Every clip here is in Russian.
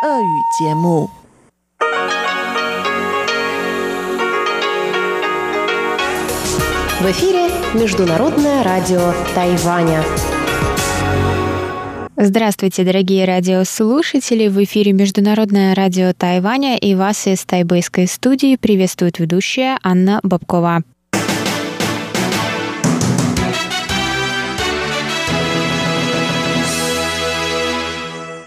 В эфире Международное радио Тайваня. Здравствуйте, дорогие радиослушатели! В эфире Международное радио Тайваня, и вас из тайбэйской студии приветствует ведущая Анна Бабкова.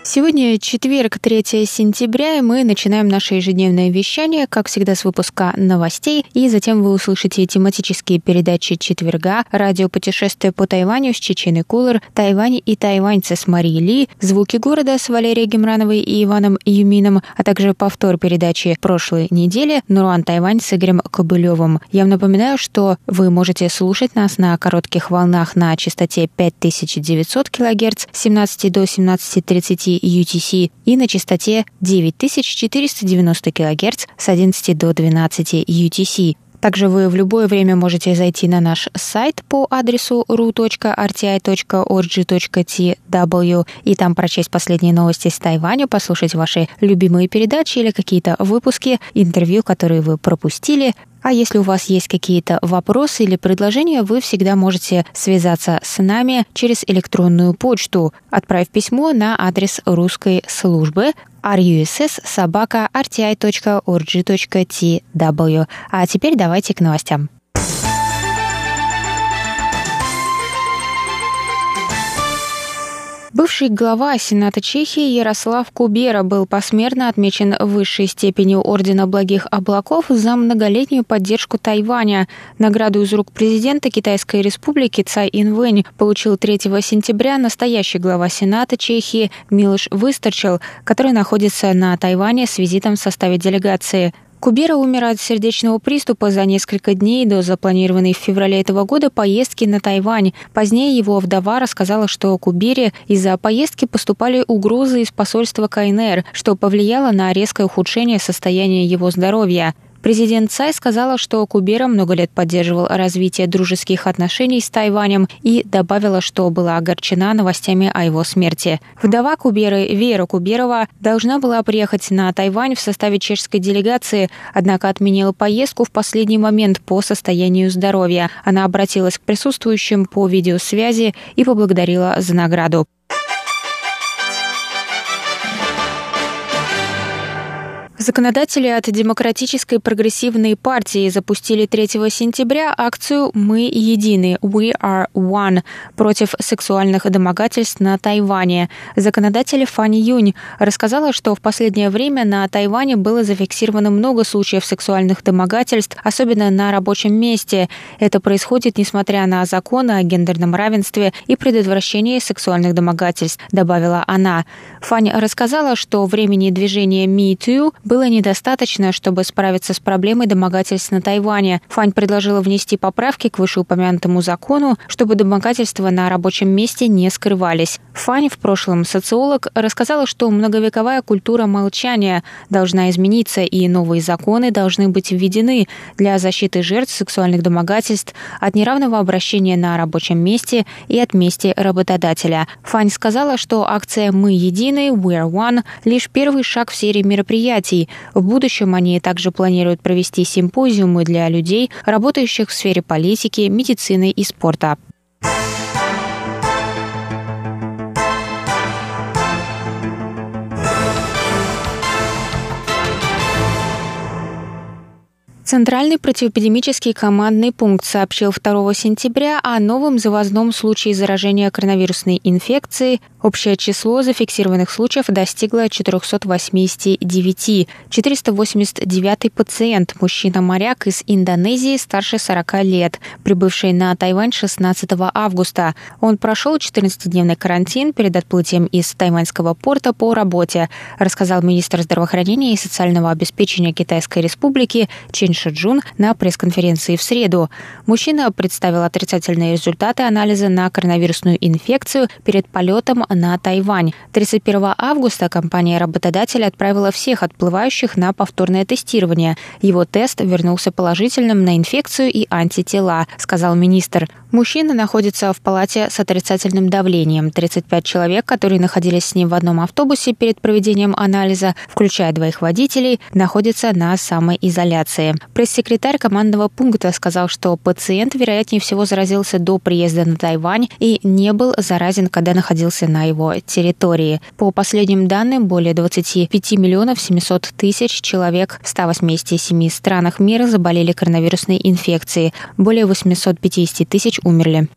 Сегодня четверг, 3 сентября, и мы начинаем наше ежедневное вещание, как всегда, с выпуска новостей, и затем вы услышите тематические передачи четверга, радиопутешествие по Тайваню с Чеченой Куулар, Тайвань и тайваньцы с Марией Ли, Звуки города с Валерией Гимрановой и Иваном Юмином, а также повтор передачи прошлой недели Наруан Тайвань с Игорем Кобылёвым. Я вам напоминаю, что вы можете слушать нас на коротких волнах на частоте 5900 кГц с 17 до 17:30 UTC и на частоте 9490 кГц с 11 до 12 UTC. Также вы в любое время можете зайти на наш сайт по адресу ru.rti.org.tw и там прочесть последние новости с Тайваня, послушать ваши любимые передачи или какие-то выпуски, интервью, которые вы пропустили. А если у вас есть какие-то вопросы или предложения, вы всегда можете связаться с нами через электронную почту, отправив письмо на адрес русской службы russ@rti.org.tw. А теперь давайте к новостям. Бывший глава Сената Чехии Ярослав Кубера был посмертно отмечен высшей степенью Ордена Благих Облаков за многолетнюю поддержку Тайваня. Награду из рук президента Китайской Республики Цай Инвэнь получил 3 сентября настоящий глава Сената Чехии Милош Выстрчил, который находится на Тайване с визитом в составе делегации. Кубера умер от сердечного приступа за несколько дней до запланированной в феврале этого года поездки на Тайвань. Позднее его вдова рассказала, что Кубере из-за поездки поступали угрозы из посольства КНР, что повлияло на резкое ухудшение состояния его здоровья. Президент Цай сказала, что Кубера много лет поддерживал развитие дружеских отношений с Тайванем, и добавила, что была огорчена новостями о его смерти. Вдова Куберы Вера Куберова должна была приехать на Тайвань в составе чешской делегации, однако отменила поездку в последний момент по состоянию здоровья. Она обратилась к присутствующим по видеосвязи и поблагодарила за награду. Законодатели от Демократической прогрессивной партии запустили 3 сентября акцию «Мы едины» (We are one) против сексуальных домогательств на Тайване. Законодатель Фань Юнь рассказала, что в последнее время на Тайване было зафиксировано много случаев сексуальных домогательств, особенно на рабочем месте. Это происходит несмотря на законы о гендерном равенстве и предотвращении сексуальных домогательств, добавила она. Фань рассказала, что времени движения «Me Too» было недостаточно, чтобы справиться с проблемой домогательств на Тайване. Фань предложила внести поправки к вышеупомянутому закону, чтобы домогательства на рабочем месте не скрывались. Фань, в прошлом социолог, рассказала, что многовековая культура молчания должна измениться, и новые законы должны быть введены для защиты жертв сексуальных домогательств от неравного обращения на рабочем месте и от мести работодателя. Фань сказала, что акция «Мы едины» (We are one) лишь первый шаг в серии мероприятий. В будущем они также планируют провести симпозиумы для людей, работающих в сфере политики, медицины и спорта. Центральный противоэпидемический командный пункт сообщил 2 сентября о новом завозном случае заражения коронавирусной инфекцией. Общее число зафиксированных случаев достигло 489. 489 пациент, мужчина-моряк из Индонезии старше 40 лет, прибывший на Тайвань 16 августа. Он прошел 14-дневный карантин перед отплытием из тайваньского порта по работе, рассказал министр здравоохранения и социального обеспечения Китайской Республики Чэнь Шижун на пресс-конференции в среду. Мужчина представил отрицательные результаты анализа на коронавирусную инфекцию перед полетом на Тайвань. 31 августа компания-работодатель отправила всех отплывающих на повторное тестирование. Его тест вернулся положительным на инфекцию и антитела, сказал министр. Мужчина находится в палате с отрицательным давлением. 35 человек, которые находились с ним в одном автобусе перед проведением анализа, включая двоих водителей, находятся на самоизоляции. Пресс-секретарь командного пункта сказал, что пациент, вероятнее всего, заразился до приезда на Тайвань и не был заразен, когда находился на его территории. По последним данным, более 25 миллионов 700 тысяч человек в 187 странах мира заболели коронавирусной инфекцией. Более 850 тысяч умерли.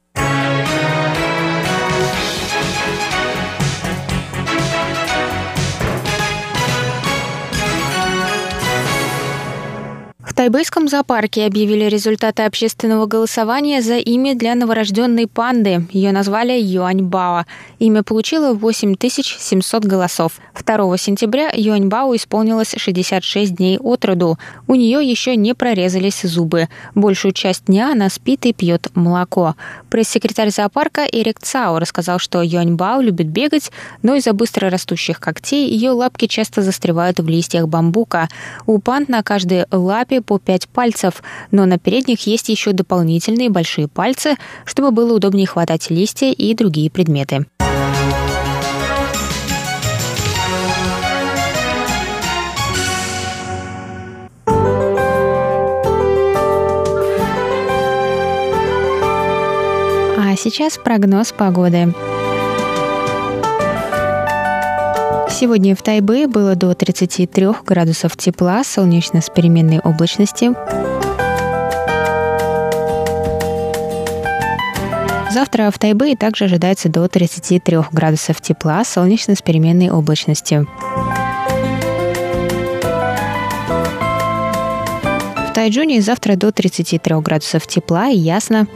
В тайбэйском зоопарке объявили результаты общественного голосования за имя для новорожденной панды. Ее назвали Юаньбао. Имя получило 8700 голосов. 2 сентября Юаньбао исполнилось 66 дней от роду. У нее еще не прорезались зубы. Большую часть дня она спит и пьет молоко. Пресс-секретарь зоопарка Эрик Цао рассказал, что Юаньбао любит бегать, но из-за быстро растущих когтей ее лапки часто застревают в листьях бамбука. У панд на каждой лапе по 5 пальцев, но на передних есть еще дополнительные большие пальцы, чтобы было удобнее хватать листья и другие предметы. А сейчас прогноз погоды. Сегодня в Тайбэе было до 33 градусов тепла, солнечно с переменной облачностью. Завтра в Тайбэе также ожидается до 33 градусов тепла, солнечно с переменной облачностью. В Тайчжуне завтра до 33 градусов тепла и ясно.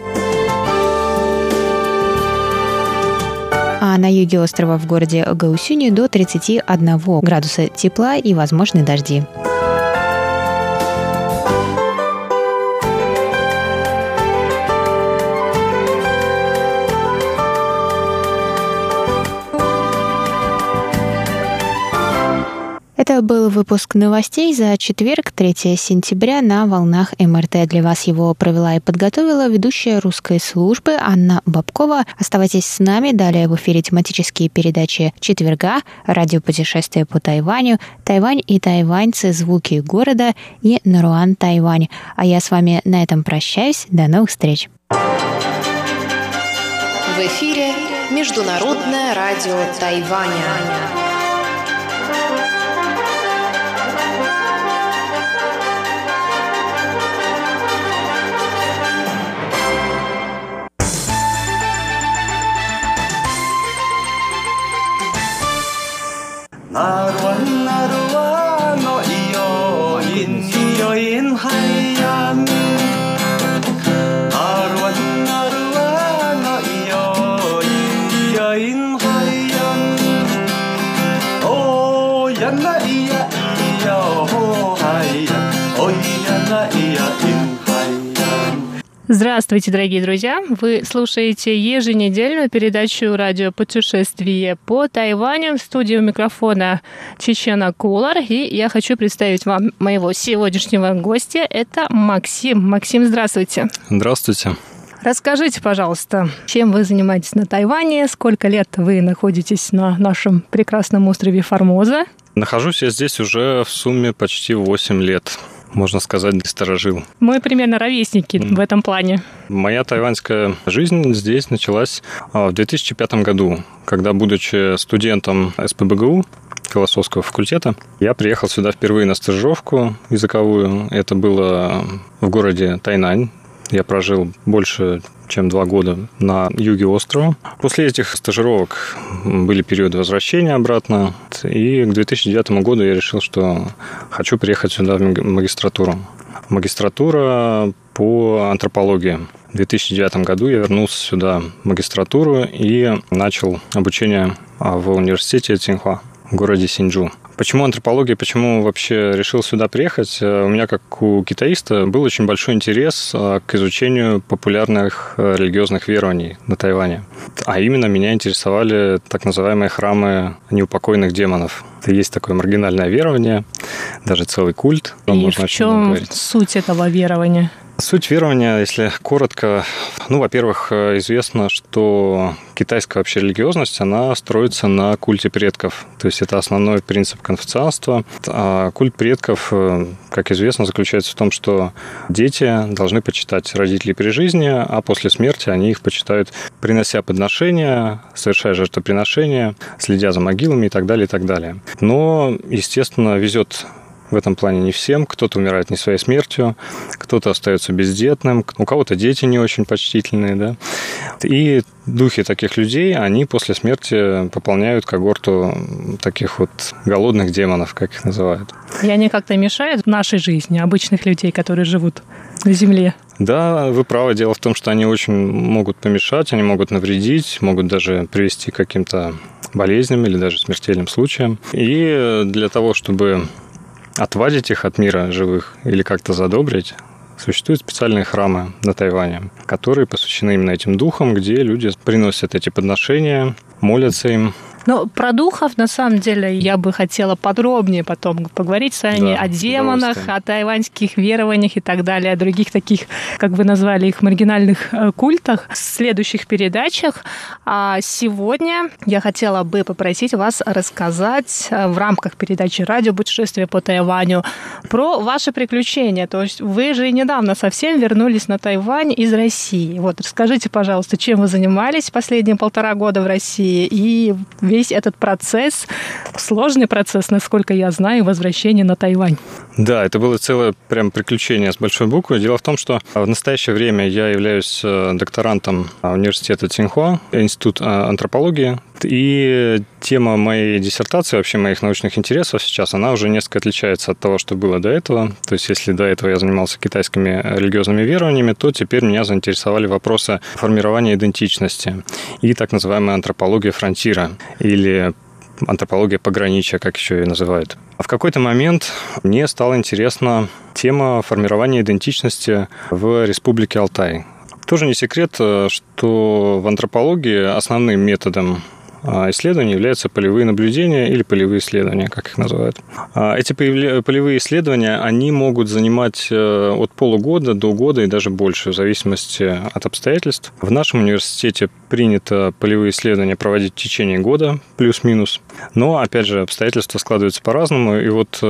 А на юге острова в городе Гаусюни до 31 градуса тепла и возможны дожди. Это был выпуск новостей за четверг, 3 сентября на волнах МРТ. Для вас его провела и подготовила ведущая русской службы Анна Бабкова. Оставайтесь с нами. Далее в эфире тематические передачи четверга, радиопутешествие по Тайваню, Тайвань и тайваньцы, звуки города и Наруан, Тайвань. А я с вами на этом прощаюсь. До новых встреч. В эфире Международное радио Тайваня. Наруан, наруан, о иоин, хайян. Наруан, наруан, о иоин, хайян. О, яна ия ия, о хайян, о яна ия ин хайян. Здравствуйте, дорогие друзья! Вы слушаете еженедельную передачу «Радиопутешествие по Тайваню». В студии у микрофона Чеченой Куулар. И я хочу представить вам моего сегодняшнего гостя. Это Максим. Максим, здравствуйте. Здравствуйте. Расскажите, пожалуйста, чем вы занимаетесь на Тайване? Сколько лет вы находитесь на нашем прекрасном острове Формоза? Нахожусь я здесь уже в сумме почти 8 лет. Можно сказать, старожил. Мы примерно ровесники в этом плане. Моя тайваньская жизнь здесь началась в 2005 году, когда, будучи студентом СПбГУ, философского факультета, я приехал сюда впервые на стажировку языковую. Это было в городе Тайнань. Я прожил больше чем 2 года на юге острова. После этих стажировок были периоды возвращения обратно. И к 2009 году я решил, что хочу приехать сюда в магистратуру. Магистратура по антропологии. В 2009 году я вернулся сюда в магистратуру и начал обучение в университете Цинхуа в городе Синьчжу. Почему антропология, почему вообще решил сюда приехать? У меня, как у китаиста, был очень большой интерес к изучению популярных религиозных верований на Тайване. А именно меня интересовали так называемые храмы неупокойных демонов. Есть такое маргинальное верование, даже целый культ. И в чем суть этого верования? Суть верования, если коротко, во-первых, известно, что китайская вообще религиозность, она строится на культе предков. То есть это основной принцип конфуцианства. А культ предков, как известно, заключается в том, что дети должны почитать родителей при жизни, а после смерти они их почитают, принося подношения, совершая жертвоприношения, следя за могилами и так далее, и так далее. Но, естественно, везет в этом плане не всем. Кто-то умирает не своей смертью, кто-то остается бездетным, у кого-то дети не очень почтительные, да. И духи таких людей, они после смерти пополняют когорту таких вот голодных демонов, как их называют. И они как-то мешают в нашей жизни обычных людей, которые живут на земле? Да, вы правы. Дело в том, что они очень могут помешать, они могут навредить, могут даже привести к каким-то болезням или даже смертельным случаям. И для того, чтобы отвадить их от мира живых или как-то задобрить, существуют специальные храмы на Тайване, которые посвящены именно этим духам, где люди приносят эти подношения, молятся им. Ну, про духов, на самом деле, я бы хотела подробнее потом поговорить с вами, да, о демонах, о тайваньских верованиях и так далее, о других таких, как вы назвали их, маргинальных культах в следующих передачах. А сегодня я хотела бы попросить вас рассказать в рамках передачи «Радиопутешествие по Тайваню» про ваши приключения. То есть вы же недавно совсем вернулись на Тайвань из России. Вот, расскажите, пожалуйста, чем вы занимались последние 1,5 года в России и весь этот процесс, сложный процесс, насколько я знаю, возвращения на Тайвань. Да, это было целое прям приключение с большой буквы. Дело в том, что в настоящее время я являюсь докторантом университета Цинхуа, Институт антропологии. И тема моей диссертации, вообще моих научных интересов сейчас, она уже несколько отличается от того, что было до этого. То есть, если до этого я занимался китайскими религиозными верованиями, то теперь меня заинтересовали вопросы формирования идентичности и так называемая антропология фронтира или антропология пограничия, как еще ее называют. В какой-то момент мне стала интересна тема формирования идентичности в Республике Алтай. Тоже не секрет, что в антропологии основным методом исследований являются полевые наблюдения или полевые исследования, как их называют. Эти полевые исследования, они могут занимать от полугода до года и даже больше, в зависимости от обстоятельств. В нашем университете принято полевые исследования проводить в течение года, плюс-минус. Но, опять же, обстоятельства складываются по-разному. И вот,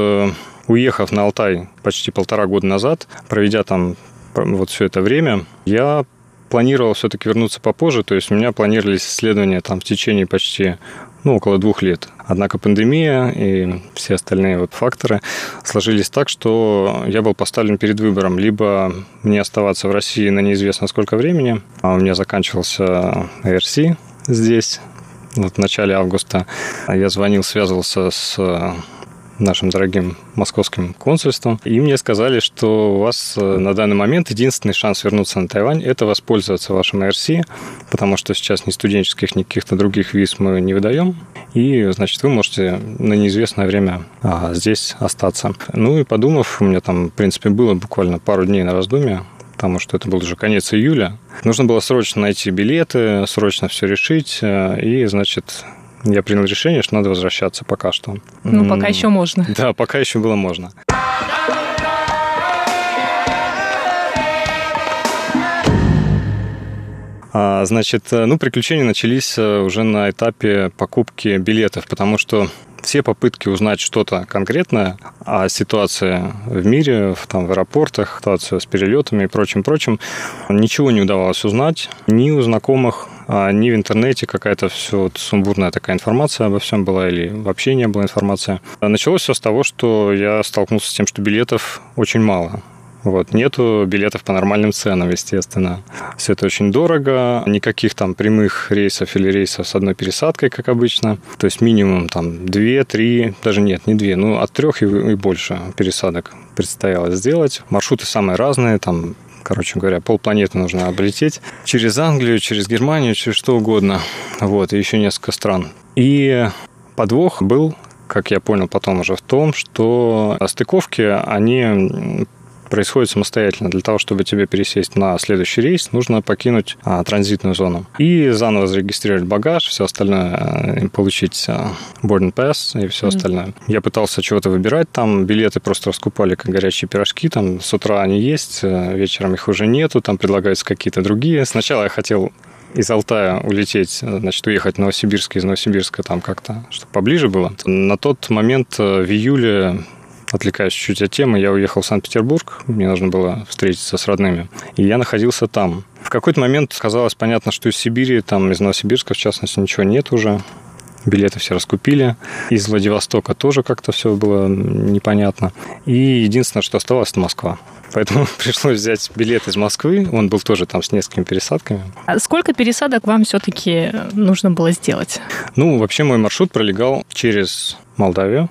уехав на Алтай почти 1,5 года назад, проведя там вот все это время, я планировал все-таки вернуться попозже, то есть у меня планировались исследования там в течение почти, около 2 лет. Однако пандемия и все остальные вот факторы сложились так, что я был поставлен перед выбором: либо мне оставаться в России на неизвестно сколько времени, а у меня заканчивался ARC здесь, в начале августа. Я звонил, связывался с нашим дорогим московским консульством, и мне сказали, что у вас на данный момент единственный шанс вернуться на Тайвань – это воспользоваться вашим ARC, потому что сейчас ни студенческих, ни каких-то других виз мы не выдаем, и, значит, вы можете на неизвестное время здесь остаться. Ну и подумав, у меня там, в принципе, было буквально пару дней на раздумье, потому что это был уже конец июля. Нужно было срочно найти билеты, срочно все решить, и, значит, я принял решение, что надо возвращаться пока что. Ну, пока еще можно. Да, пока еще было можно. Значит, приключения начались уже на этапе покупки билетов, потому что все попытки узнать что-то конкретное о ситуации в мире, в аэропортах, ситуацию с перелетами и прочим, ничего не удавалось узнать ни у знакомых, ни в интернете. Какая-то все сумбурная такая информация обо всем была или вообще не было информации. Началось все с того, что я столкнулся с тем, что билетов очень мало. Нету билетов по нормальным ценам, естественно. Все это очень дорого, никаких там прямых рейсов или рейсов с одной пересадкой, как обычно. То есть минимум там 2-3, даже нет, не 2, от 3 и больше пересадок предстояло сделать. Маршруты самые разные, там, короче говоря, полпланеты нужно облететь. Через Англию, через Германию, через что угодно. И еще несколько стран. И подвох был как я понял потом уже, в том, что стыковки, они происходит самостоятельно. Для того, чтобы тебе пересесть на следующий рейс, нужно покинуть транзитную зону и заново зарегистрировать багаж, все остальное, получить boarding pass и все остальное. Я пытался чего-то выбирать, там билеты просто раскупали, как горячие пирожки, там с утра они есть, вечером их уже нету, там предлагаются какие-то другие. Сначала я хотел из Алтая улететь, значит, уехать в Новосибирск, из Новосибирска там как-то, чтобы поближе было. На тот момент в июле, отвлекаясь чуть-чуть от темы, я уехал в Санкт-Петербург, мне нужно было встретиться с родными, и я находился там. В какой-то момент казалось понятно, что из Сибири, там, из Новосибирска, в частности, ничего нет уже, билеты все раскупили, из Владивостока тоже как-то все было непонятно, и единственное, что оставалось, это Москва. Поэтому пришлось взять билет из Москвы. Он был тоже там с несколькими пересадками. А сколько пересадок вам все-таки нужно было сделать? Ну, вообще мой маршрут пролегал через Молдавию,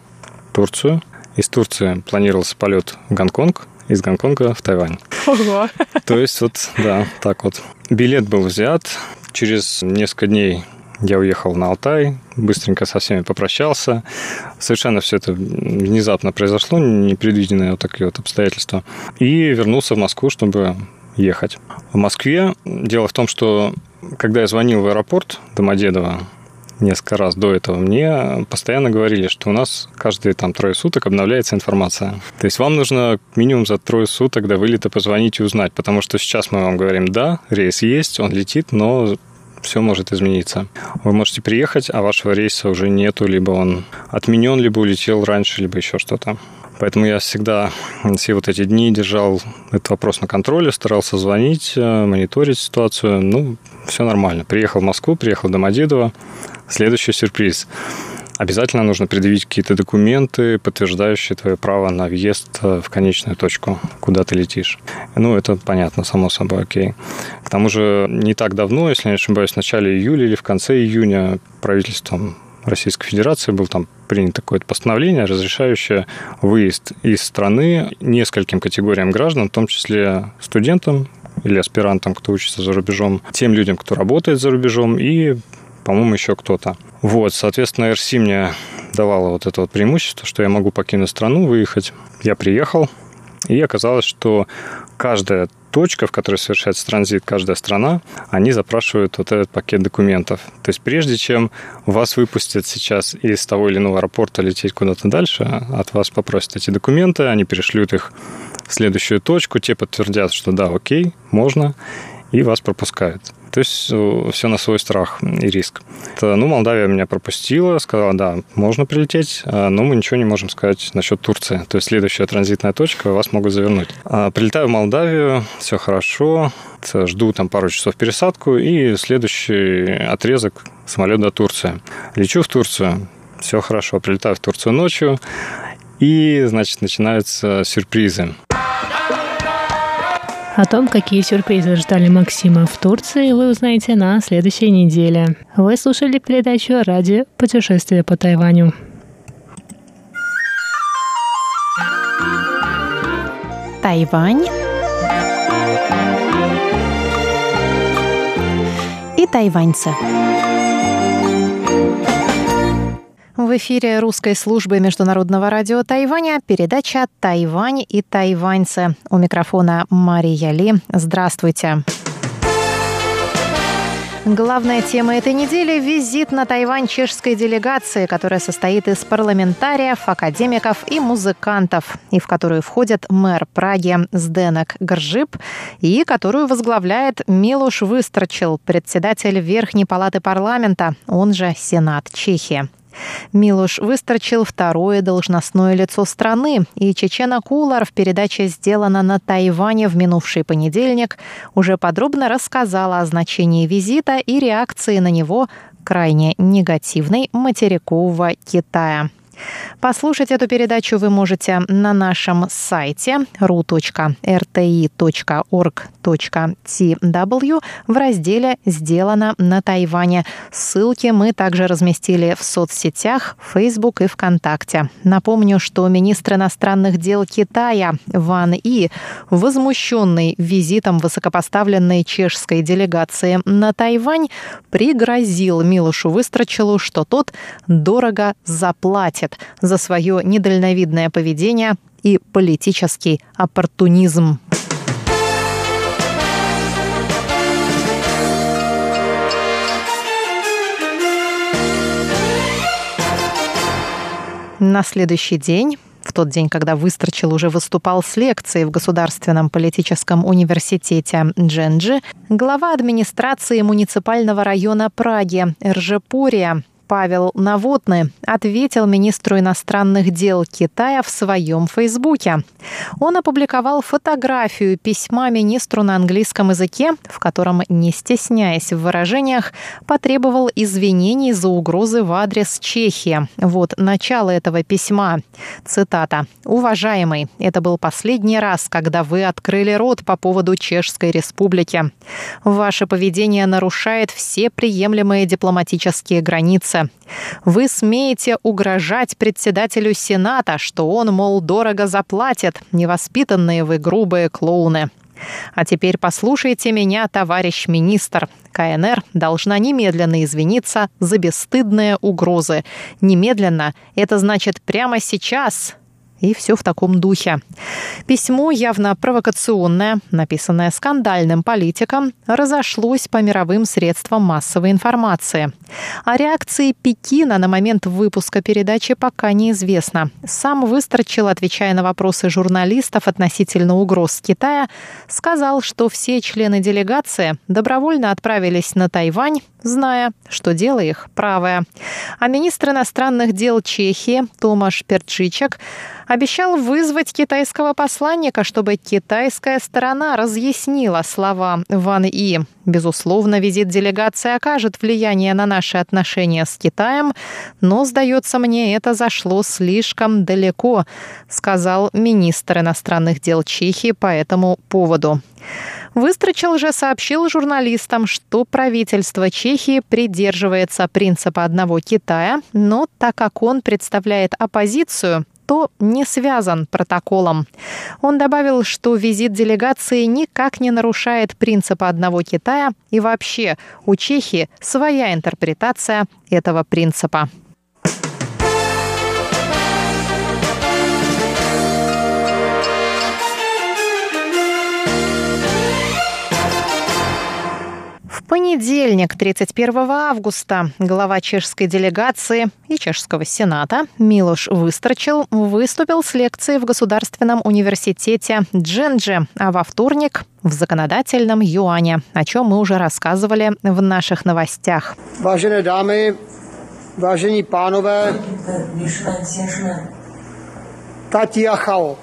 Турцию. Из Турции планировался полет в Гонконг, из Гонконга в Тайвань. Ого! То есть вот, да, так вот. Билет был взят. Через несколько дней я уехал на Алтай, быстренько со всеми попрощался. Совершенно все это внезапно произошло, непредвиденное вот такие вот обстоятельства. И вернулся в Москву, чтобы ехать. В Москве дело в том, что когда я звонил в аэропорт Домодедово, несколько раз до этого мне постоянно говорили, что у нас каждые там 3 суток обновляется информация. То есть вам нужно минимум за 3 суток до вылета позвонить и узнать, потому что сейчас мы вам говорим, да, рейс есть, он летит, но все может измениться. Вы можете приехать, а вашего рейса уже нету, либо он отменен, либо улетел раньше, либо еще что-то. Поэтому я всегда все вот эти дни держал этот вопрос на контроле, старался звонить, мониторить ситуацию. Ну, все нормально. Приехал в Москву, приехал в Домодедово. Следующий сюрприз. Обязательно нужно предъявить какие-то документы, подтверждающие твое право на въезд в конечную точку, куда ты летишь. Ну, это понятно, само собой, окей. К тому же не так давно, если не ошибаюсь, в начале июля или в конце июня правительством Российской Федерации был там принято какое-то постановление, разрешающее выезд из страны нескольким категориям граждан, в том числе студентам или аспирантам, кто учится за рубежом, тем людям, кто работает за рубежом и, по-моему, еще кто-то. Вот, соответственно, РСИ мне давала вот это вот преимущество, что я могу покинуть страну, выехать. Я приехал, и оказалось, что каждая точка, в которой совершается транзит, каждая страна, они запрашивают вот этот пакет документов. То есть прежде чем вас выпустят сейчас из того или иного аэропорта лететь куда-то дальше, от вас попросят эти документы, они перешлют их в следующую точку, те подтвердят, что да, окей, можно, и вас пропускают. То есть все на свой страх и риск. Ну, Молдавия меня пропустила, сказала, да, можно прилететь, но мы ничего не можем сказать насчет Турции. То есть следующая транзитная точка, вас могут завернуть. Прилетаю в Молдавию, все хорошо, жду там пару часов пересадку и следующий отрезок самолет до Турции. Лечу в Турцию, все хорошо, прилетаю в Турцию ночью и, значит, начинаются сюрпризы. О том, какие сюрпризы ждали Максима в Турции, вы узнаете на следующей неделе. Вы слушали передачу «Радиопутешествие по Тайваню». Тайвань и тайваньцы. В эфире русской службы Международного радио Тайваня передача «Тайвань и тайваньцы». У микрофона Мария Ли. Здравствуйте. Главная тема этой недели – визит на Тайвань чешской делегации, которая состоит из парламентариев, академиков и музыкантов, и в которую входят мэр Праги Зденек Гржиб, и которую возглавляет Милош Выстрчил, председатель Верхней палаты парламента, он же Сенат Чехии. Милош Выстрчил – второе должностное лицо страны, и Чеченой Куулар в передаче «Сделано на Тайване» в минувший понедельник уже подробно рассказала о значении визита и реакции на него крайне негативной материкового Китая. Послушать эту передачу вы можете на нашем сайте ru.rti.org.tw в разделе «Сделано на Тайване». Ссылки мы также разместили в соцсетях Facebook и ВКонтакте. Напомню, что министр иностранных дел Китая Ван И, возмущенный визитом высокопоставленной чешской делегации на Тайвань, пригрозил Милошу Выстрчилу, что тот дорого заплатит отвечает за свое недальновидное поведение и политический оппортунизм. На следующий день, в тот день, когда Выстрчил уже выступал с лекцией в Государственном политическом университете Дженджи, глава администрации муниципального района Праги Ржепурия Павел Наводны ответил министру иностранных дел Китая в своем Фейсбуке. Он опубликовал фотографию письма министру на английском языке, в котором, не стесняясь в выражениях, потребовал извинений за угрозы в адрес Чехии. Вот начало этого письма. Цитата. «Уважаемый, это был последний раз, когда вы открыли рот по поводу Чешской Республики. Ваше поведение нарушает все приемлемые дипломатические границы. Вы смеете угрожать председателю Сената, что он, мол, дорого заплатит, невоспитанные вы грубые клоуны. А теперь послушайте меня, товарищ министр. КНР должна немедленно извиниться за бесстыдные угрозы. Немедленно – это значит прямо сейчас». И все в таком духе. Письмо, явно провокационное, написанное скандальным политиком, разошлось по мировым средствам массовой информации. О реакции Пекина на момент выпуска передачи пока неизвестно. Сам Выстрчил, отвечая на вопросы журналистов относительно угроз Китая, сказал, что все члены делегации добровольно отправились на Тайвань, зная, что дело их правое. А министр иностранных дел Чехии Томаш Перчичек обещал вызвать китайского посланника, чтобы китайская сторона разъяснила слова Ван И. Безусловно, визит делегации окажет влияние на наши отношения с Китаем, но, сдается мне, это зашло слишком далеко, сказал министр иностранных дел Чехии по этому поводу. Выстрчил же сообщил журналистам, что правительство Чехии придерживается принципа одного Китая, но так как он представляет оппозицию, то не связан протоколом. Он добавил, что визит делегации никак не нарушает принципа одного Китая, и вообще у Чехии своя интерпретация этого принципа. В понедельник, 31 августа, глава чешской делегации и чешского сената Милош Выстрчил выступил с лекцией в Государственном университете Дженджи, а во вторник – в законодательном юане, о чем мы уже рассказывали в наших новостях. Важные дамы, важные панове, Татья Хао.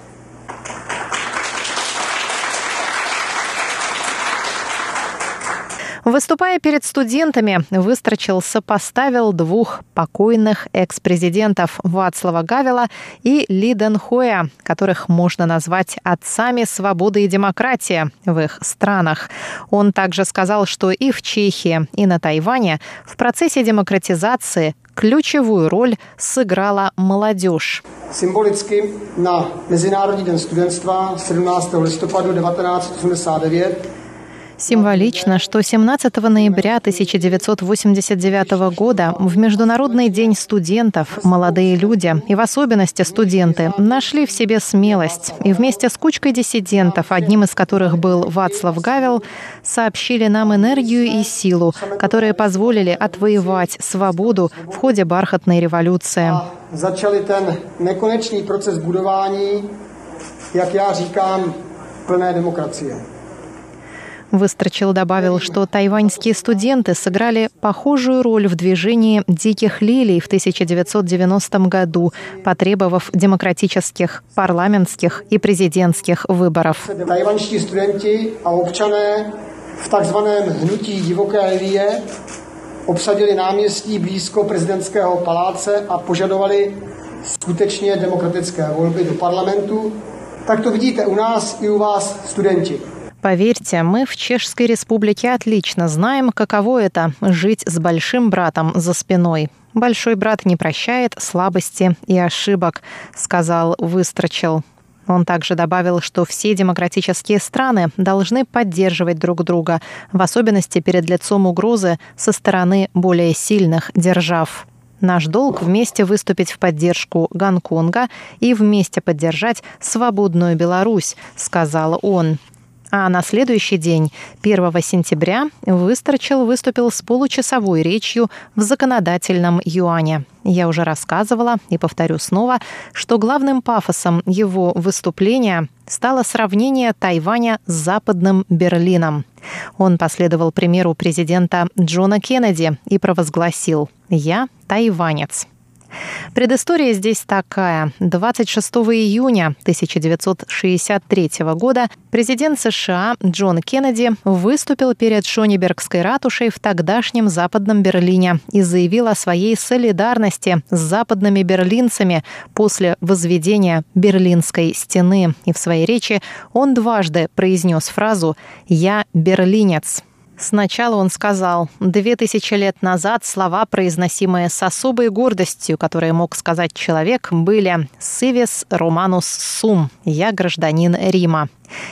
Выступая перед студентами, Выстрчил сопоставил двух покойных экс-президентов Вацлава Гавела и Ли Дэн Хоя, которых можно назвать отцами свободы и демократии в их странах. Он также сказал, что и в Чехии, и на Тайване в процессе демократизации ключевую роль сыграла молодежь. Символически на Международный день студентства 17 листопада 1989 символично, что 17 ноября 1989 года в Международный день студентов молодые люди, и в особенности студенты, нашли в себе смелость и вместе с кучкой диссидентов, одним из которых был Вацлав Гавел, сообщили нам энергию и силу, которые позволили отвоевать свободу в ходе бархатной революции. Зачали этот неконечный процесс будования, как я говорю, полной демократии. Выстрчил добавил, что тайваньские студенты сыграли похожую роль в движении «Диких лилий» в 1990 году, потребовав демократических, парламентских и президентских выборов. Тайваньские студенты и общане в так званом «гнутии дивокой лилии» обсадили náměstí близко президентского палаца и пожадовали скутечные демократические выборы до парламенту. Так то видите у нас и у вас, студенты. Поверьте, мы в Чешской Республике отлично знаем, каково это – жить с большим братом за спиной. Большой брат не прощает слабости и ошибок, сказал Выстрчил. Он также добавил, что все демократические страны должны поддерживать друг друга, в особенности перед лицом угрозы со стороны более сильных держав. Наш долг вместе выступить в поддержку Гонконга и вместе поддержать свободную Беларусь, сказал он. А на следующий день, 1 сентября, Выстрчил выступил с получасовой речью в законодательном юане. Я уже рассказывала и повторю снова, что главным пафосом его выступления стало сравнение Тайваня с Западным Берлином. Он последовал примеру президента Джона Кеннеди и провозгласил: «Я тайванец». Предыстория здесь такая. 26 июня 1963 года президент США Джон Кеннеди выступил перед Шонебергской ратушей в тогдашнем Западном Берлине и заявил о своей солидарности с западными берлинцами после возведения Берлинской стены. И в своей речи он дважды произнес фразу «Я берлинец». Сначала он сказал: 2000 лет назад слова, произносимые с особой гордостью, которые мог сказать человек, были «Civis Romanus Sum» – «Я гражданин Рима».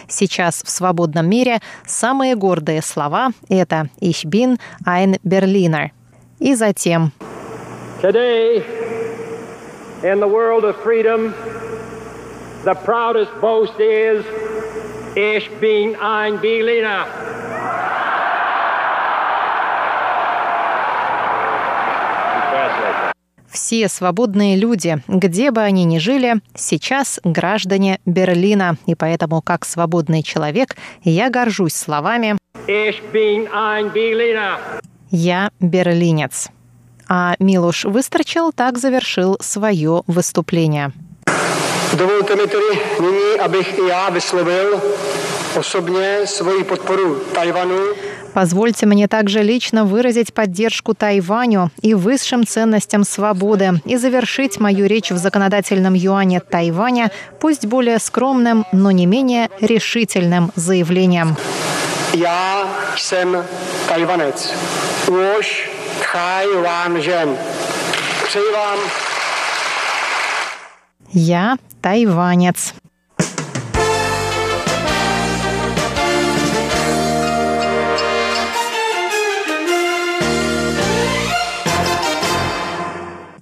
Сейчас в свободном мире самые гордые слова – это «Ich bin ein Berliner». И затем Today, in the world of freedom, the proudest boast is «Ich bin ein Berliner». Все свободные люди, где бы они ни жили, сейчас граждане Берлина. И поэтому, как свободный человек, я горжусь словами «Ich bin ein Berliner». «Я берлинец». А Милош Выстрчил так завершил свое выступление. Довольте мне tedy nyní, abych и я висловил osobně свою поддержку Тайваню. Позвольте мне также лично выразить поддержку Тайваню и высшим ценностям свободы и завершить мою речь в законодательном юане Тайваня, пусть более скромным, но не менее решительным заявлением. Я сам тайванец. Уж тайванжен. Пřeji вам. Я тайванец.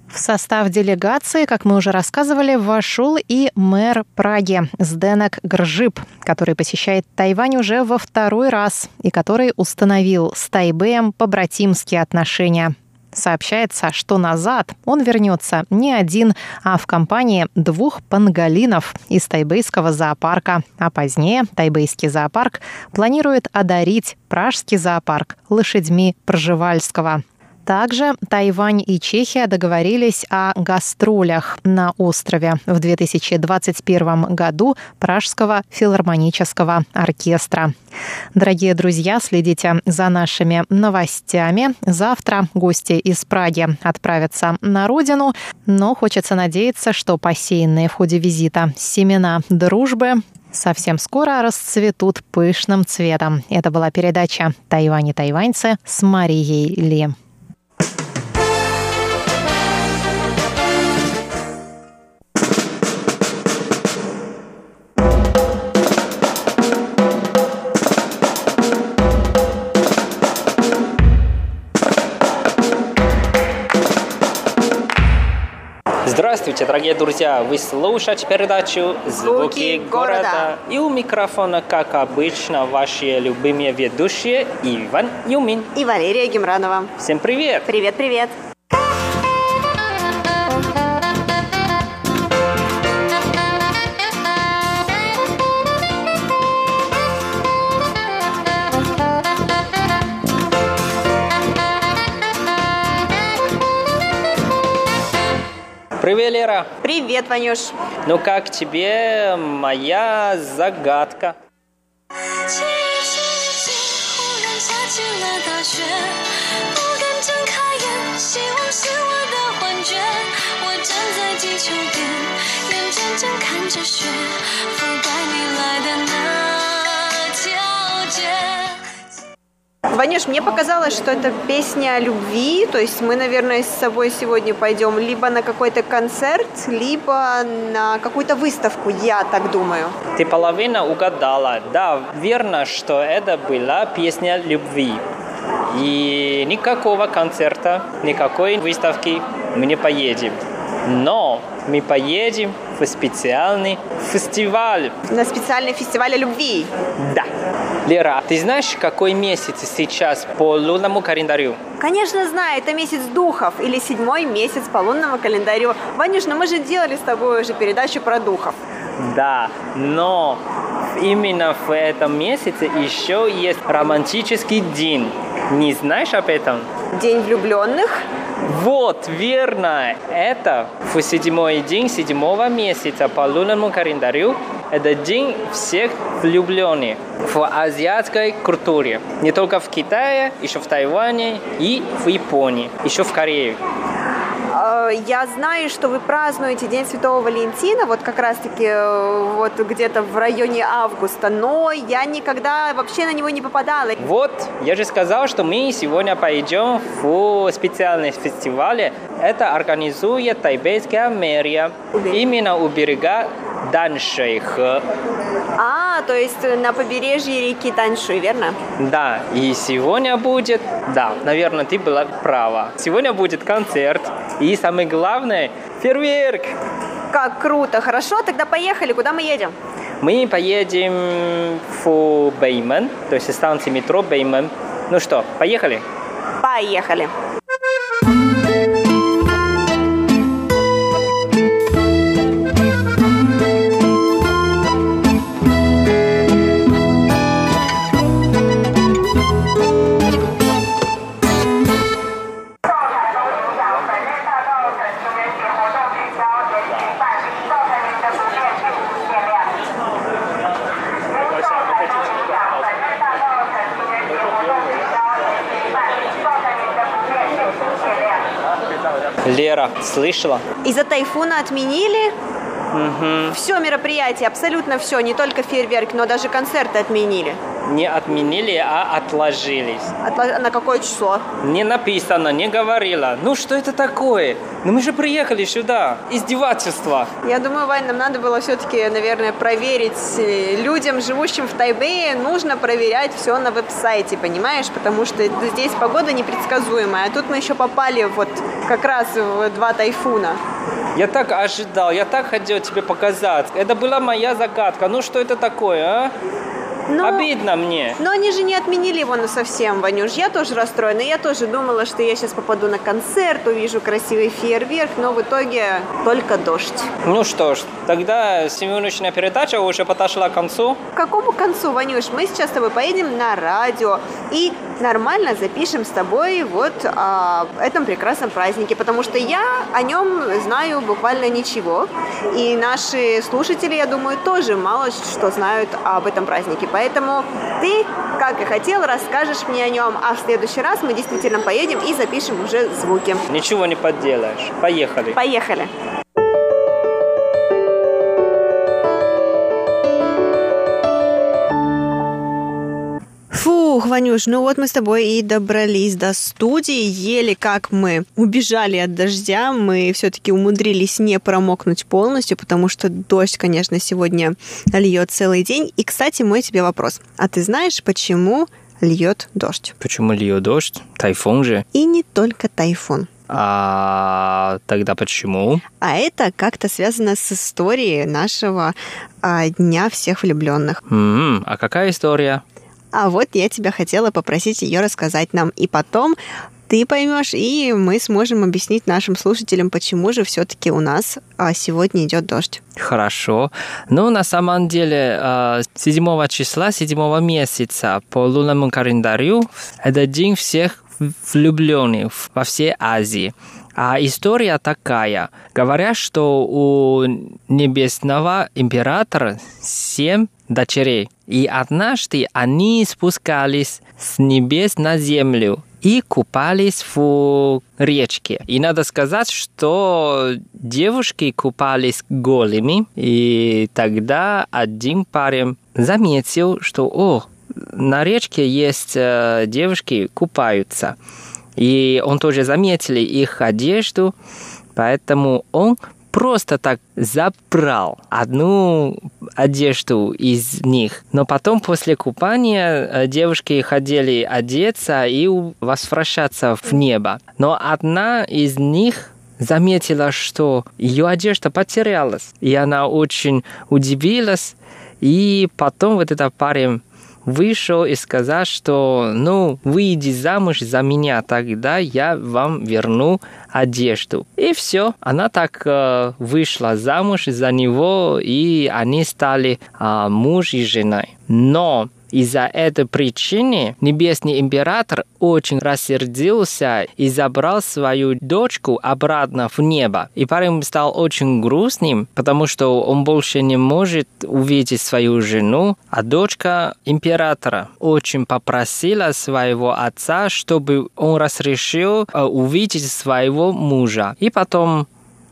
В состав делегации, как мы уже рассказывали, вошел и мэр Праги Зденек Гржиб, который посещает Тайвань уже во второй раз и который установил с Тайбэем побратимские отношения. Сообщается, что назад он вернется не один, а в компании 2 панголинов из тайбэйского зоопарка. А позднее тайбэйский зоопарк планирует одарить пражский зоопарк лошадьми Пржевальского. Также Тайвань и Чехия договорились о гастролях на острове в 2021 году Пражского филармонического оркестра. Дорогие друзья, следите за нашими новостями. Завтра гости из Праги отправятся на родину, но хочется надеяться, что посеянные в ходе визита семена дружбы совсем скоро расцветут пышным цветом. Это была передача «Тайвань и тайваньцы» с Марией Ли. Здравствуйте, дорогие друзья! Вы слушаете передачу «Звуки города». И у микрофона, как обычно, ваши любимые ведущие Иван Юмин и Валерия Гимранова. Всем привет! Привет-привет! Привет, Лера. Привет, Ванюш. Ну как тебе моя загадка? Ванюш, мне показалось, что это песня о любви, то есть мы, наверное, с собой сегодня пойдем либо на какой-то концерт, либо на какую-то выставку, я так думаю. Ты половина угадала. Да, верно, что это была песня любви. И никакого концерта, никакой выставки. мы не поедем. Но мы поедем в специальный фестиваль. На специальный фестиваль любви? Да. Лера, ты знаешь, какой месяц сейчас по лунному календарю? Конечно, знаю. Это месяц духов или седьмой месяц по лунному календарю. Ванюш, ну мы же делали с тобой уже передачу про духов. Да, но именно в этом месяце еще есть романтический день. Не знаешь об этом? День влюбленных? Вот, верно! Это в седьмой день седьмого месяца по лунному календарю. Это день всех влюбленных в азиатской культуре. Не только в Китае, еще в Тайване и в Японии, еще в Корее. Я знаю, что вы празднуете День Святого Валентина, вот как раз-таки вот где-то в районе августа, но я никогда вообще на него не попадала. Вот, я же сказал, что мы сегодня пойдем в специальный фестиваль. Это организует тайбэйская мэрия, именно у берега Даншуйхэ. А, то есть на побережье реки Даншуй, верно? Да, и сегодня будет, да, наверное, ты была права. Сегодня будет концерт и, самое главное, фейерверк. Как круто, хорошо, тогда поехали, куда мы едем? Мы поедем в Бэймэн, то есть станция метро Бэймэн. Ну что, поехали? Поехали. Лера, слышала? Из-за тайфуна отменили? Угу. Все мероприятие, абсолютно все, не только фейерверк, но даже концерты отменили. Не отменили, а отложились. На какое число? Не написано, не говорила. Ну что это такое? Ну мы же приехали сюда. Издевательство. Я думаю, Вань, нам надо было все-таки, наверное, проверить. Людям, живущим в Тайбэе, нужно проверять все на веб-сайте, понимаешь? Потому что здесь погода непредсказуемая. А тут мы еще попали вот как раз в два тайфуна. Я так ожидал, я так хотел тебе показать. Это была моя загадка. Ну что это такое, а? Но, обидно мне. Но они же не отменили его на совсем, Ванюш. Я тоже расстроена. Я тоже думала, что я сейчас попаду на концерт, увижу красивый фейерверк, но в итоге только дождь. Ну что ж, тогда сегодняшняя передача уже подошла к концу. К какому концу, Ванюш? Мы сейчас с тобой поедем на радио и нормально запишем с тобой вот о этом прекрасном празднике, потому что я о нем знаю буквально ничего. И наши слушатели, я думаю, тоже мало что знают об этом празднике. Поэтому ты, как и хотел, расскажешь мне о нем, а в следующий раз мы действительно поедем и запишем уже звуки. Ничего не подделаешь. Поехали. Поехали. Фух, Ванюш, ну вот мы с тобой и добрались до студии, еле как мы убежали от дождя, мы все-таки умудрились не промокнуть полностью, потому что дождь, конечно, сегодня льет целый день. И, кстати, мой тебе вопрос, а ты знаешь, почему льет дождь? Почему льет дождь? Тайфун же. И не только тайфун. А тогда почему? А это как-то связано с историей нашего Дня всех влюбленных. А какая история? А вот я тебя хотела попросить ее рассказать нам. И потом ты поймешь, и мы сможем объяснить нашим слушателям, почему же все-таки у нас сегодня идет дождь. Хорошо. Ну, на самом деле, 7 числа 7 месяца по лунному календарю это день всех влюбленных во всей Азии. А история такая. Говорят, что у небесного императора 7 дочерей. И однажды они спускались с небес на землю и купались в речке. И надо сказать, что девушки купались голыми. И тогда один парень заметил, что на речке есть девушки, купаются. И он тоже заметил их одежду, поэтому он просто так забрал одну одежду из них. Но потом, после купания, девушки хотели одеться и возвращаться в небо. Но одна из них заметила, что ее одежда потерялась, и она очень удивилась. И потом вот этот парень вышел и сказал, что ну, выйди замуж за меня, тогда я вам верну одежду. И все, она так вышла замуж за него, и они стали муж и женой. Но из-за этой причины небесный император очень рассердился и забрал свою дочку обратно в небо. И парень стал очень грустным, потому что он больше не может увидеть свою жену. А дочка императора очень попросила своего отца, чтобы он разрешил увидеть своего мужа. И потом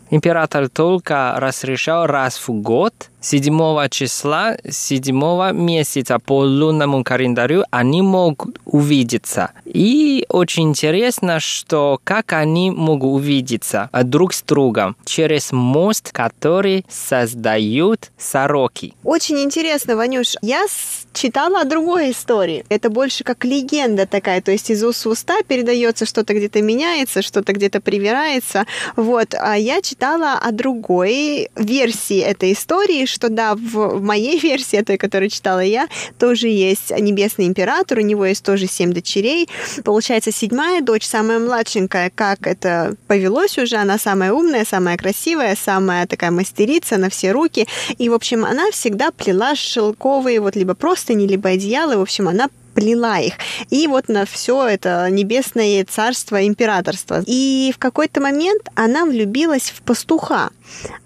император только разрешал раз в год, 7 числа 7 месяца по лунному календарю они могут увидеться. И очень интересно, что как они могут увидеться друг с другом через мост, который создают сороки. Очень интересно, Ванюш. Я читала о другой истории. Это больше как легенда такая, то есть из уст в уста передается, что-то где-то меняется, что-то где-то привирается. Вот. А я читала о другой версии этой истории, что да, в моей версии, той, которую читала я, тоже есть небесный император, у него есть тоже 7 дочерей. Получается, 7-я дочь, самая младшенькая, как это повелось уже, она самая умная, самая красивая, самая такая мастерица на все руки. И, в общем, она всегда плела шелковые, вот либо простыни, либо одеяла, в общем, она плела их. И вот на все это небесное царство, императорство. И в какой-то момент она влюбилась в пастуха.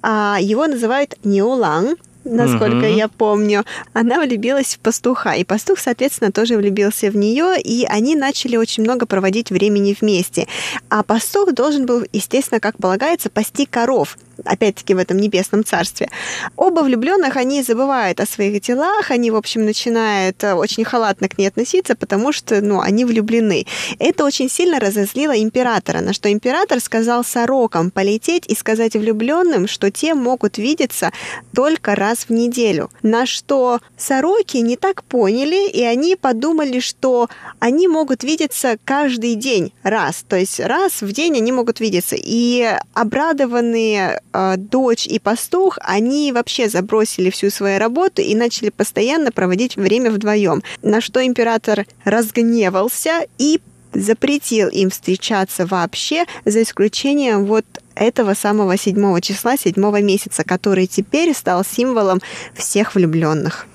Его называют Ниолан, насколько я помню. Она влюбилась в пастуха. И пастух, соответственно, тоже влюбился в нее. И они начали очень много проводить времени вместе. А пастух должен был, естественно, как полагается, пасти коров. Опять-таки в этом небесном царстве. Оба влюбленных, они забывают о своих делах, они, в общем, начинают очень халатно к ней относиться, потому что, ну, они влюблены. Это очень сильно разозлило императора, на что император сказал сорокам полететь и сказать влюбленным, что те могут видеться только раз в неделю. На что сороки не так поняли, и они подумали, что они могут видеться каждый день раз. То есть раз в день они могут видеться. И обрадованные дочь и пастух, они вообще забросили всю свою работу и начали постоянно проводить время вдвоем. На что император разгневался и запретил им встречаться вообще, за исключением вот этого самого 7 числа 7 месяца, который теперь стал символом всех влюбленных.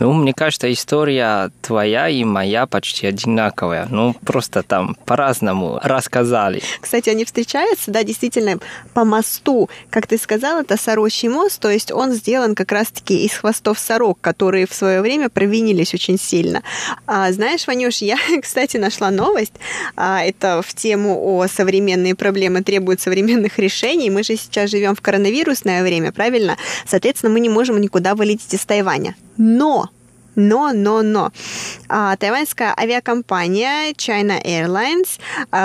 Ну, мне кажется, история твоя и моя почти одинаковая. Ну, просто там по-разному рассказали. Кстати, они встречаются, да, действительно, по мосту. Как ты сказал, это сорочий мост, то есть он сделан как раз-таки из хвостов сорок, которые в свое время провинились очень сильно. Знаешь, Ванюш, я, кстати, нашла новость. Это в тему о современные проблемы требуют современных решений. Мы же сейчас живем в коронавирусное время, правильно? Соответственно, мы не можем никуда вылететь из Тайваня. Но тайваньская авиакомпания China Airlines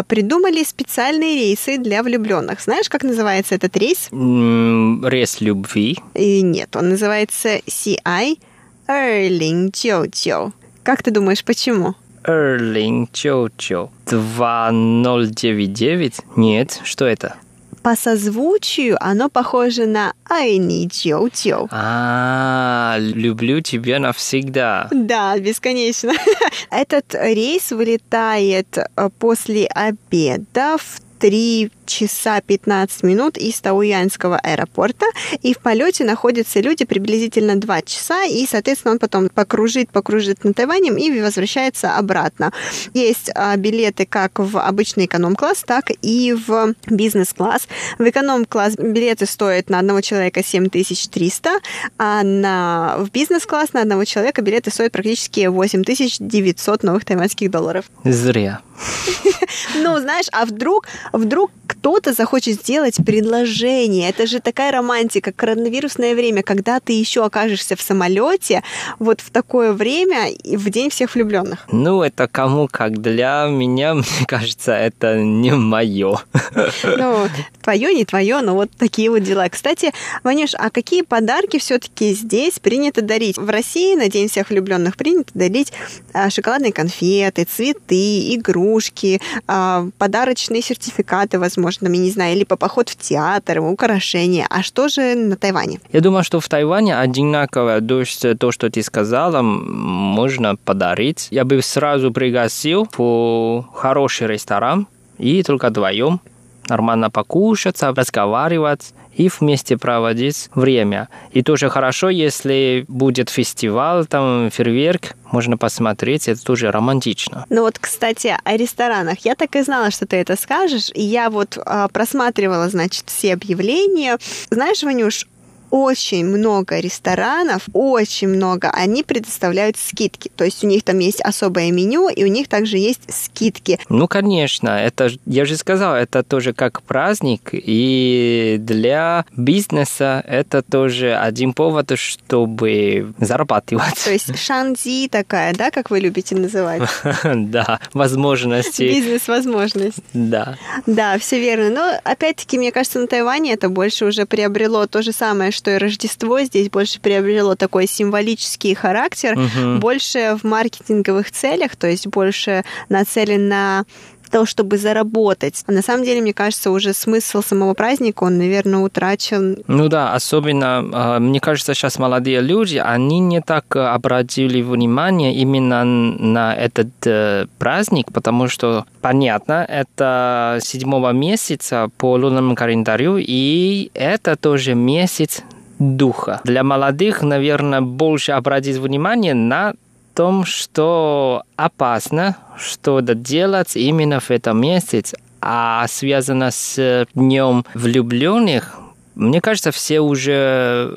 придумали специальные рейсы для влюбленных. Знаешь, как называется этот рейс? Рейс любви. И нет, он называется Си Эрлинг Чочо. Как ты думаешь, почему? Эрлинг Чочо 2099? Нет, что это? По созвучию оно похоже на «Айни Чоу-Чоу». Люблю тебя навсегда. Да, бесконечно. Этот рейс вылетает после обеда в 3 часа 15 минут из Тауянского аэропорта, и в полете находятся люди приблизительно 2 часа, и, соответственно, он потом покружит над Тайванем и возвращается обратно. Есть билеты как в обычный эконом-класс, так и в бизнес-класс. В эконом-класс билеты стоят на одного человека 7300, а в бизнес-класс на одного человека билеты стоят практически 8900 новых тайваньских долларов. Зря. Ну, знаешь, а вдруг кто-то захочет сделать предложение. Это же такая романтика. Коронавирусное время, когда ты еще окажешься в самолете, вот в такое время, в День всех влюбленных. Ну, это кому как. Для меня, мне кажется, это не мое. Ну, твое, не твое, но вот такие вот дела. Кстати, Ванюш, а какие подарки все-таки здесь принято дарить? В России на День всех влюбленных принято дарить шоколадные конфеты, цветы, игрушки, подарочные сертификаты, возможно, может, там, я не знаю, либо поход в театр, украшения. А что же на Тайване? Я думаю, что в Тайване одинаково, то, что ты сказала, можно подарить. Я бы сразу пригласил в хороший ресторан, и только вдвоем нормально покушать, разговаривать и вместе проводить время. И тоже хорошо, если будет фестиваль, там, фейерверк, можно посмотреть, это тоже романтично. Ну вот, кстати, о ресторанах. Я так и знала, что ты это скажешь, и я вот просматривала, значит, все объявления. Знаешь, Ванюш, очень много ресторанов, очень много, они предоставляют скидки. То есть у них там есть особое меню, и у них также есть скидки. Ну, конечно, это, я же сказал, это тоже как праздник, и для бизнеса это тоже один повод, чтобы зарабатывать. То есть шанзи такая, да, как вы любите называть? Да, возможности. Бизнес-возможность. Да. Да, все верно. Но, опять-таки, мне кажется, на Тайване это больше уже приобрело то же самое, что и Рождество, здесь больше приобрело такой символический характер, больше в маркетинговых целях, то есть больше нацелен на то, чтобы заработать. А на самом деле, мне кажется, уже смысл самого праздника, он, наверное, утрачен. Ну да, особенно, мне кажется, сейчас молодые люди, они не так обратили внимание именно на этот праздник, потому что, понятно, это 7 месяца по лунному календарю, и это тоже месяц духа. Для молодых, наверное, больше обратить внимание на том, что опасно что-то делать именно в этом месяце, а связано с Днем влюбленных, мне кажется, все уже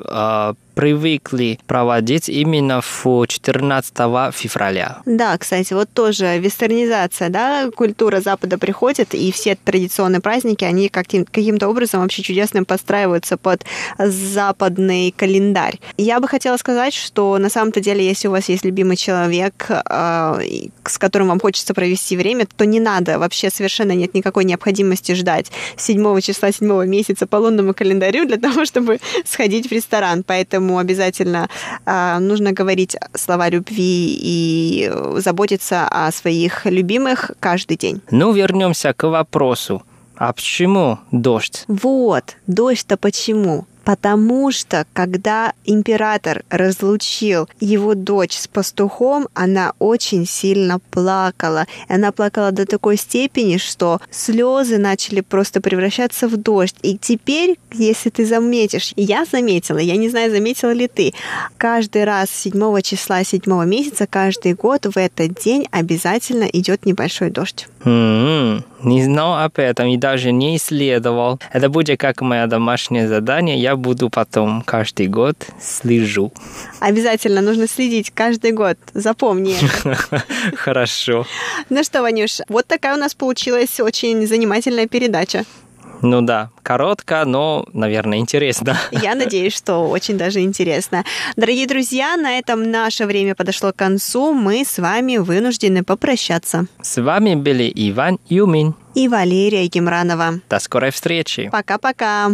привыкли проводить именно в 14 февраля. Да, кстати, вот тоже вестернизация, да, культура Запада приходит, и все традиционные праздники, они каким-то образом вообще чудесно подстраиваются под западный календарь. Я бы хотела сказать, что на самом-то деле, если у вас есть любимый человек, с которым вам хочется провести время, то не надо, вообще совершенно нет никакой необходимости ждать 7 числа 7 месяца по лунному календарю для того, чтобы сходить в ресторан. Поэтому обязательно нужно говорить слова любви и заботиться о своих любимых каждый день. Ну, вернемся к вопросу. А почему дождь? Вот, дождь-то почему? Потому что, когда император разлучил его дочь с пастухом, она очень сильно плакала. И она плакала до такой степени, что слезы начали просто превращаться в дождь. И теперь, если ты заметишь, я заметила, я не знаю, заметила ли ты, каждый раз 7 числа 7 месяца, каждый год в этот день обязательно идет небольшой дождь. Не знал об этом и даже не исследовал. Это будет как мое домашнее задание. Я буду потом каждый год слежу. Обязательно нужно следить каждый год. Запомни. Хорошо. Ну что, Ванюш, вот такая у нас получилась очень занимательная передача. Ну да, коротко, но, наверное, интересно. Я надеюсь, что очень даже интересно. Дорогие друзья, на этом наше время подошло к концу. Мы с вами вынуждены попрощаться. С вами были Иван Юмин и Валерия Гимранова. До скорой встречи. Пока-пока.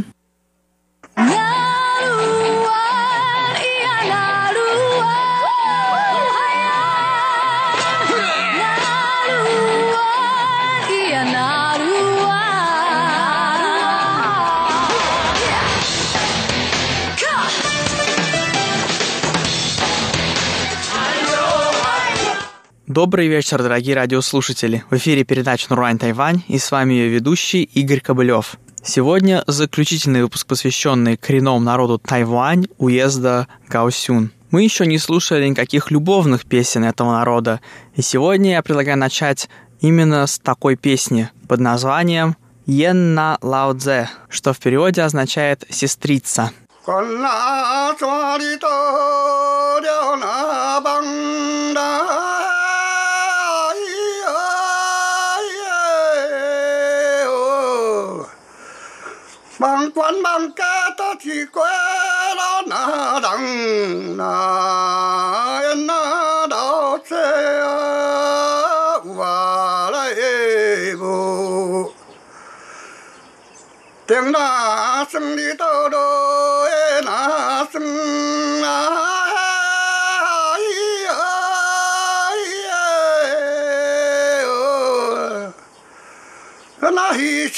Добрый вечер, дорогие радиослушатели. В эфире передача «Наруан, Тайвань», и с вами ее ведущий Игорь Кобылёв. Сегодня заключительный выпуск, посвященный коренному народу Тайвань, уезда Гаосюн. Мы еще не слушали никаких любовных песен этого народа, и сегодня я предлагаю начать именно с такой песни под названием «Йен на Лао Цзэ», что в переводе означает «сестрица». Bằng quan bằng ca ta chỉ quê đó na đằng na yên na đó xe và đây gù tiếng na sưng đi tao đôi na sưng na Nahi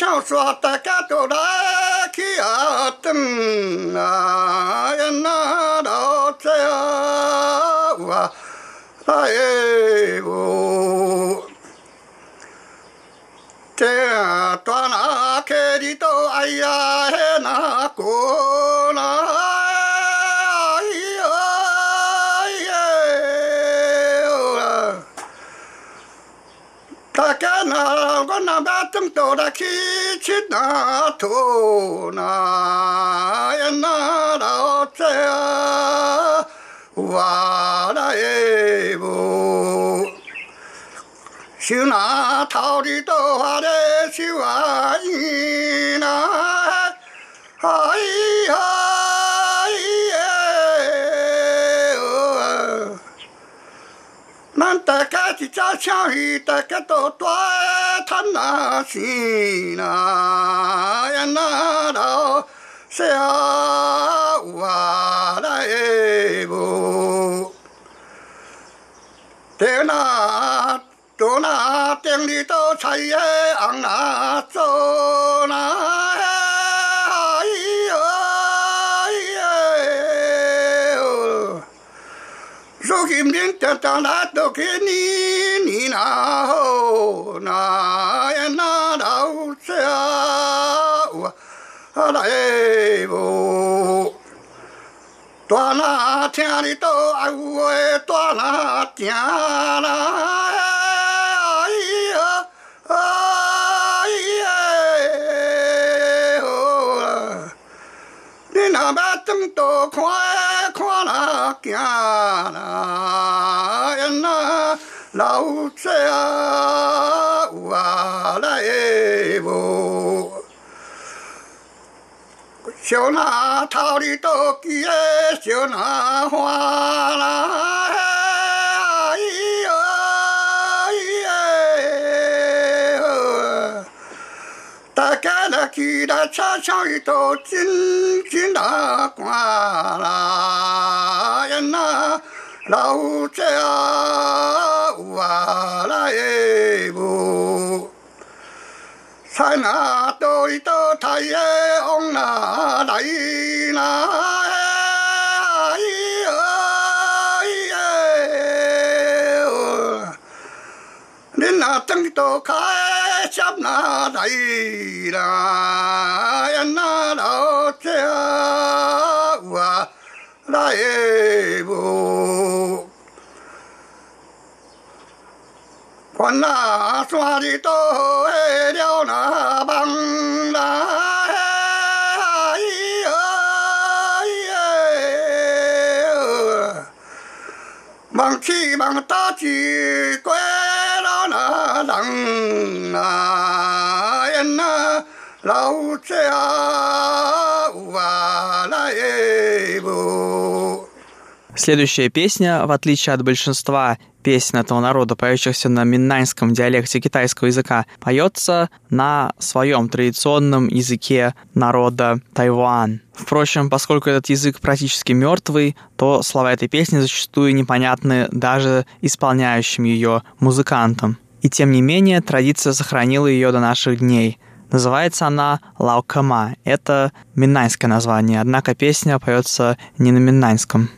Следующая песня, в отличие от большинства песен этого народа, поющихся на миннаньском диалекте китайского языка, поется на своем традиционном языке народа Тайвань. Впрочем, поскольку этот язык практически мертвый, то слова этой песни зачастую непонятны даже исполняющим ее музыкантам. И тем не менее, традиция сохранила ее до наших дней. Называется она «Лаокама». Это миннаньское название, однако песня поется не на миннаньском.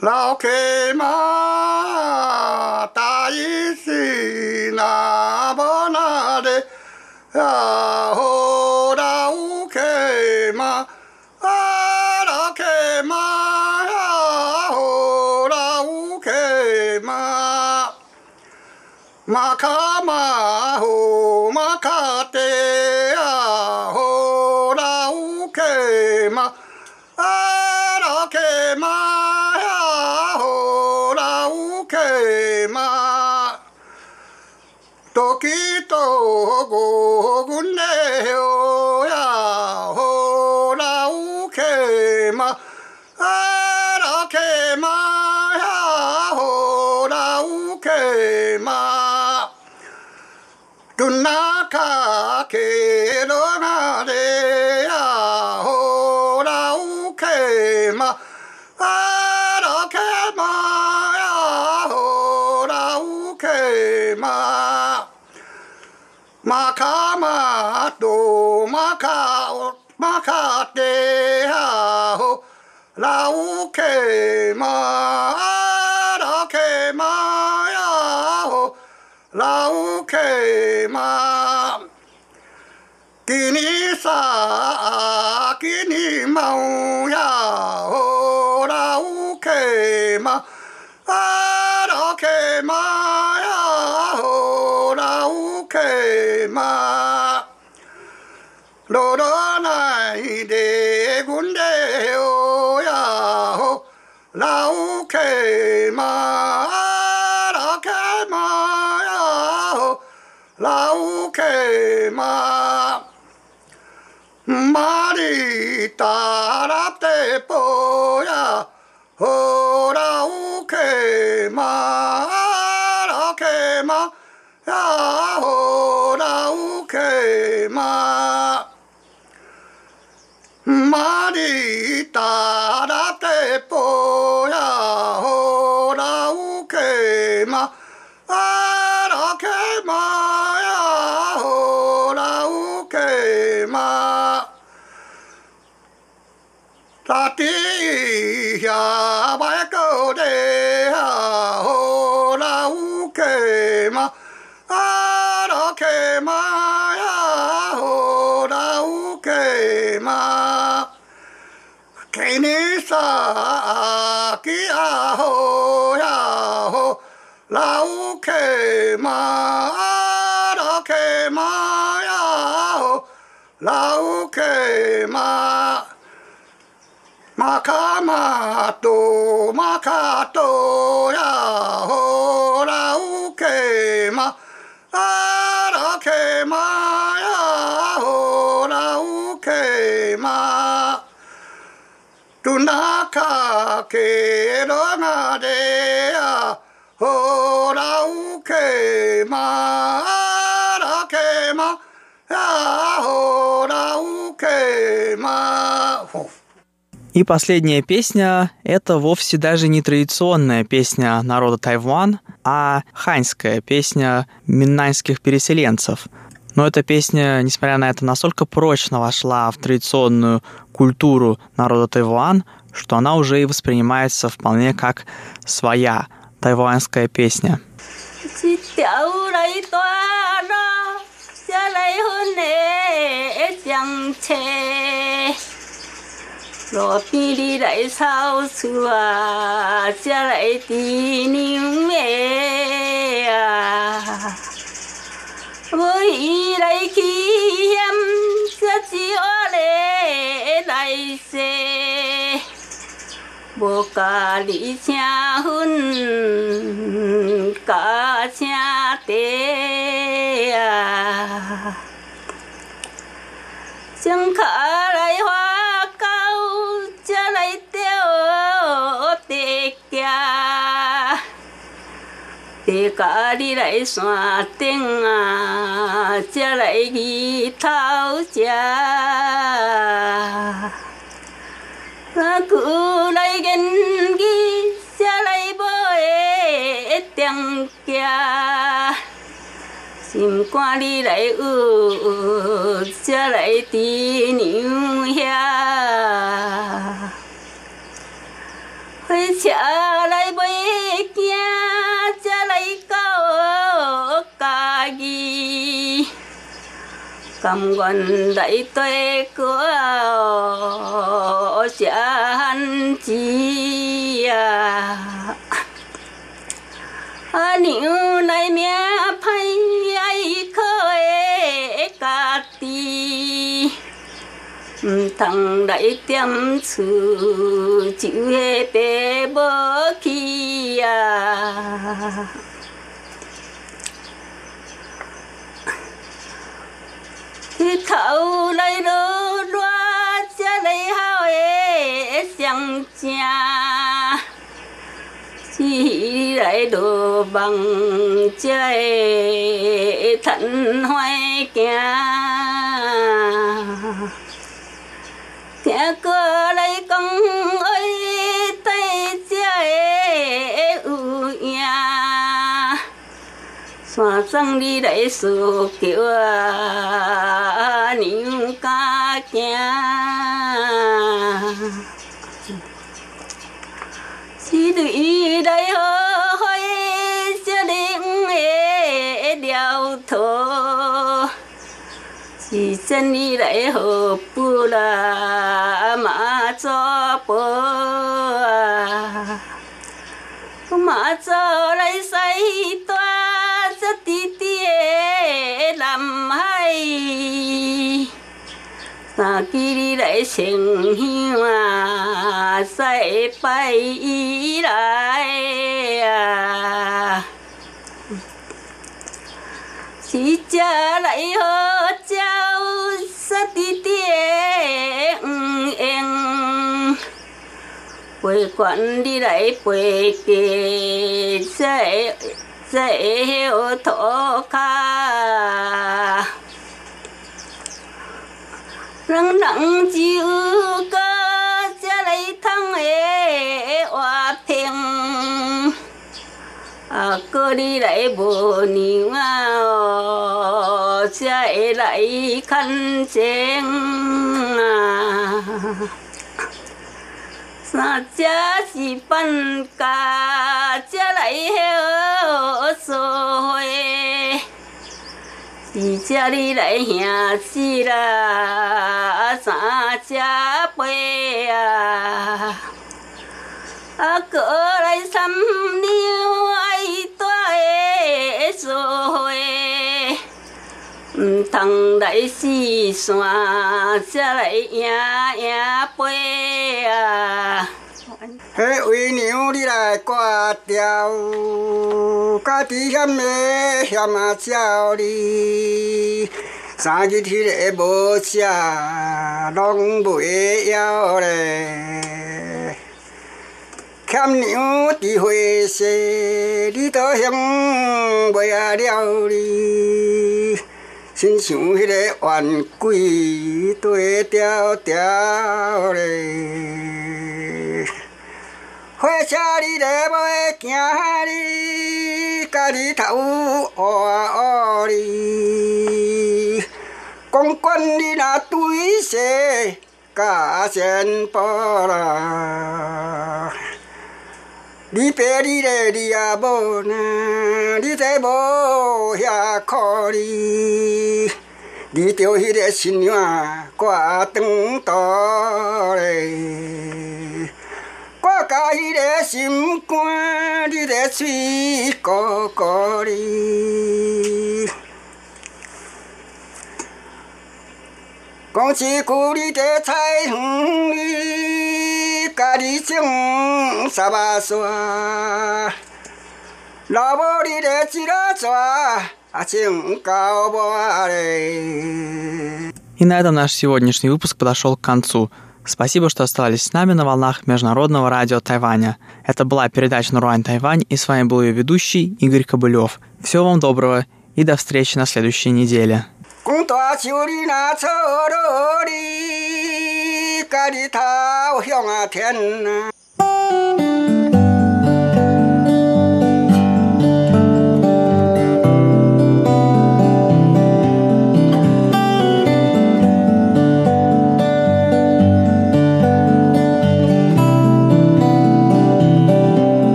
Лаокама таиси набонаде, ахо лаокама, а лаокама, ахо лаокама, макама хо макате, ахо лаокама, а лаокама. Макамату, макао, макатеаху, лауке, мараке, маяху, лауке, ма. Киниса, кинимау, яху, лауке, ма. Макамато, макато, яхо, раукема, аракема, яхо, раукема. Тунака керонаде, яхо, раукема, аракема, яхо, раукема. И последняя песня — это вовсе даже не традиционная песня народа Тайвань, а ханьская песня миннаньских переселенцев. Но эта песня, несмотря на это, настолько прочно вошла в традиционную культуру народа Тайвань, что она уже и воспринимается вполне как своя тайваньская песня. Lò bì lì lại sao xua, cha lại tì níu mẹ à. Với ý lại khi em, cha chỉ ở lệ lại xe. Bố cả lý cha hơn, cả cha tế à. Chẳng khả lại hoa, để cả đi lại xoa tiếng à, cha lại đi tháo cha, ta cứ lại gần đi, cha lại bơi tiếng kia, xin qua đi lại cha lại tí níu hia. Hãy trả lại bấy kia, trả lại cao cả gì. Cầm gần đại tuệ của trả hắn chi à. Nếu này mẹ phải ai khơi cả tí. Thằng đại tiêm sư chữ hê bê bơ kia thì thảo lấy đô đoá cha lấy hao ế chẳng cha chỉ lấy đồ bằng cha ế thận hoài kia. Nhà cửa lấy công ơi tay chơi ưu nhà, 山上你来说叫啊，娘家行，一对来好小人的聊头，一阵你来好不啦马祖婆啊，马祖来西端。三季里来成乡啊，再拜以来啊，是家来好招杀弟弟黄英，陪管你来陪给再好土卡。人人只有个这里通的话平，啊，哥你来无娘啊哦，才会来看情啊。三家是搬家，这里好所会。是家里来兄弟啦，三家陪啊，啊过来三娘爱带的做伙，唔通来四散，才来赢赢陪啊。迄位娘你来挂掉，家己嫌的嫌啊少哩，三日迄个无食，拢袂枵嘞。欠娘伫花市，你都嫌袂啊了哩，亲像迄个冤鬼对调调嘞。火车你来袂行哩，家己头乌乌哩。公馆你若对势，加先步啦。你爸你嘞你也无呢，你这无遐苦哩。你着迄个新娘挂长途嘞。我家迄个心肝，你个嘴高高哩。讲一句，你个菜园里家己种啥物沙？老母你个一拉蛇，啊种高我嘞。И на этом наш сегодняшний выпуск подошел к концу. Спасибо, что остались с нами на волнах Международного радио Тайваня. Это была передача «Наруан Тайвань», и с вами был ее ведущий Игорь Кобылёв. Всего вам доброго и до встречи на следующей неделе.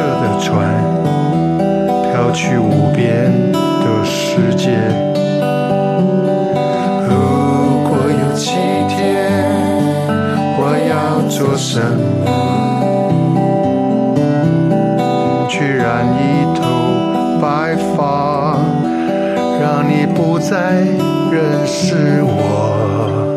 的船飘去无边的世界。如果有七天我要做什么，去染一头白发，让你不再认识我。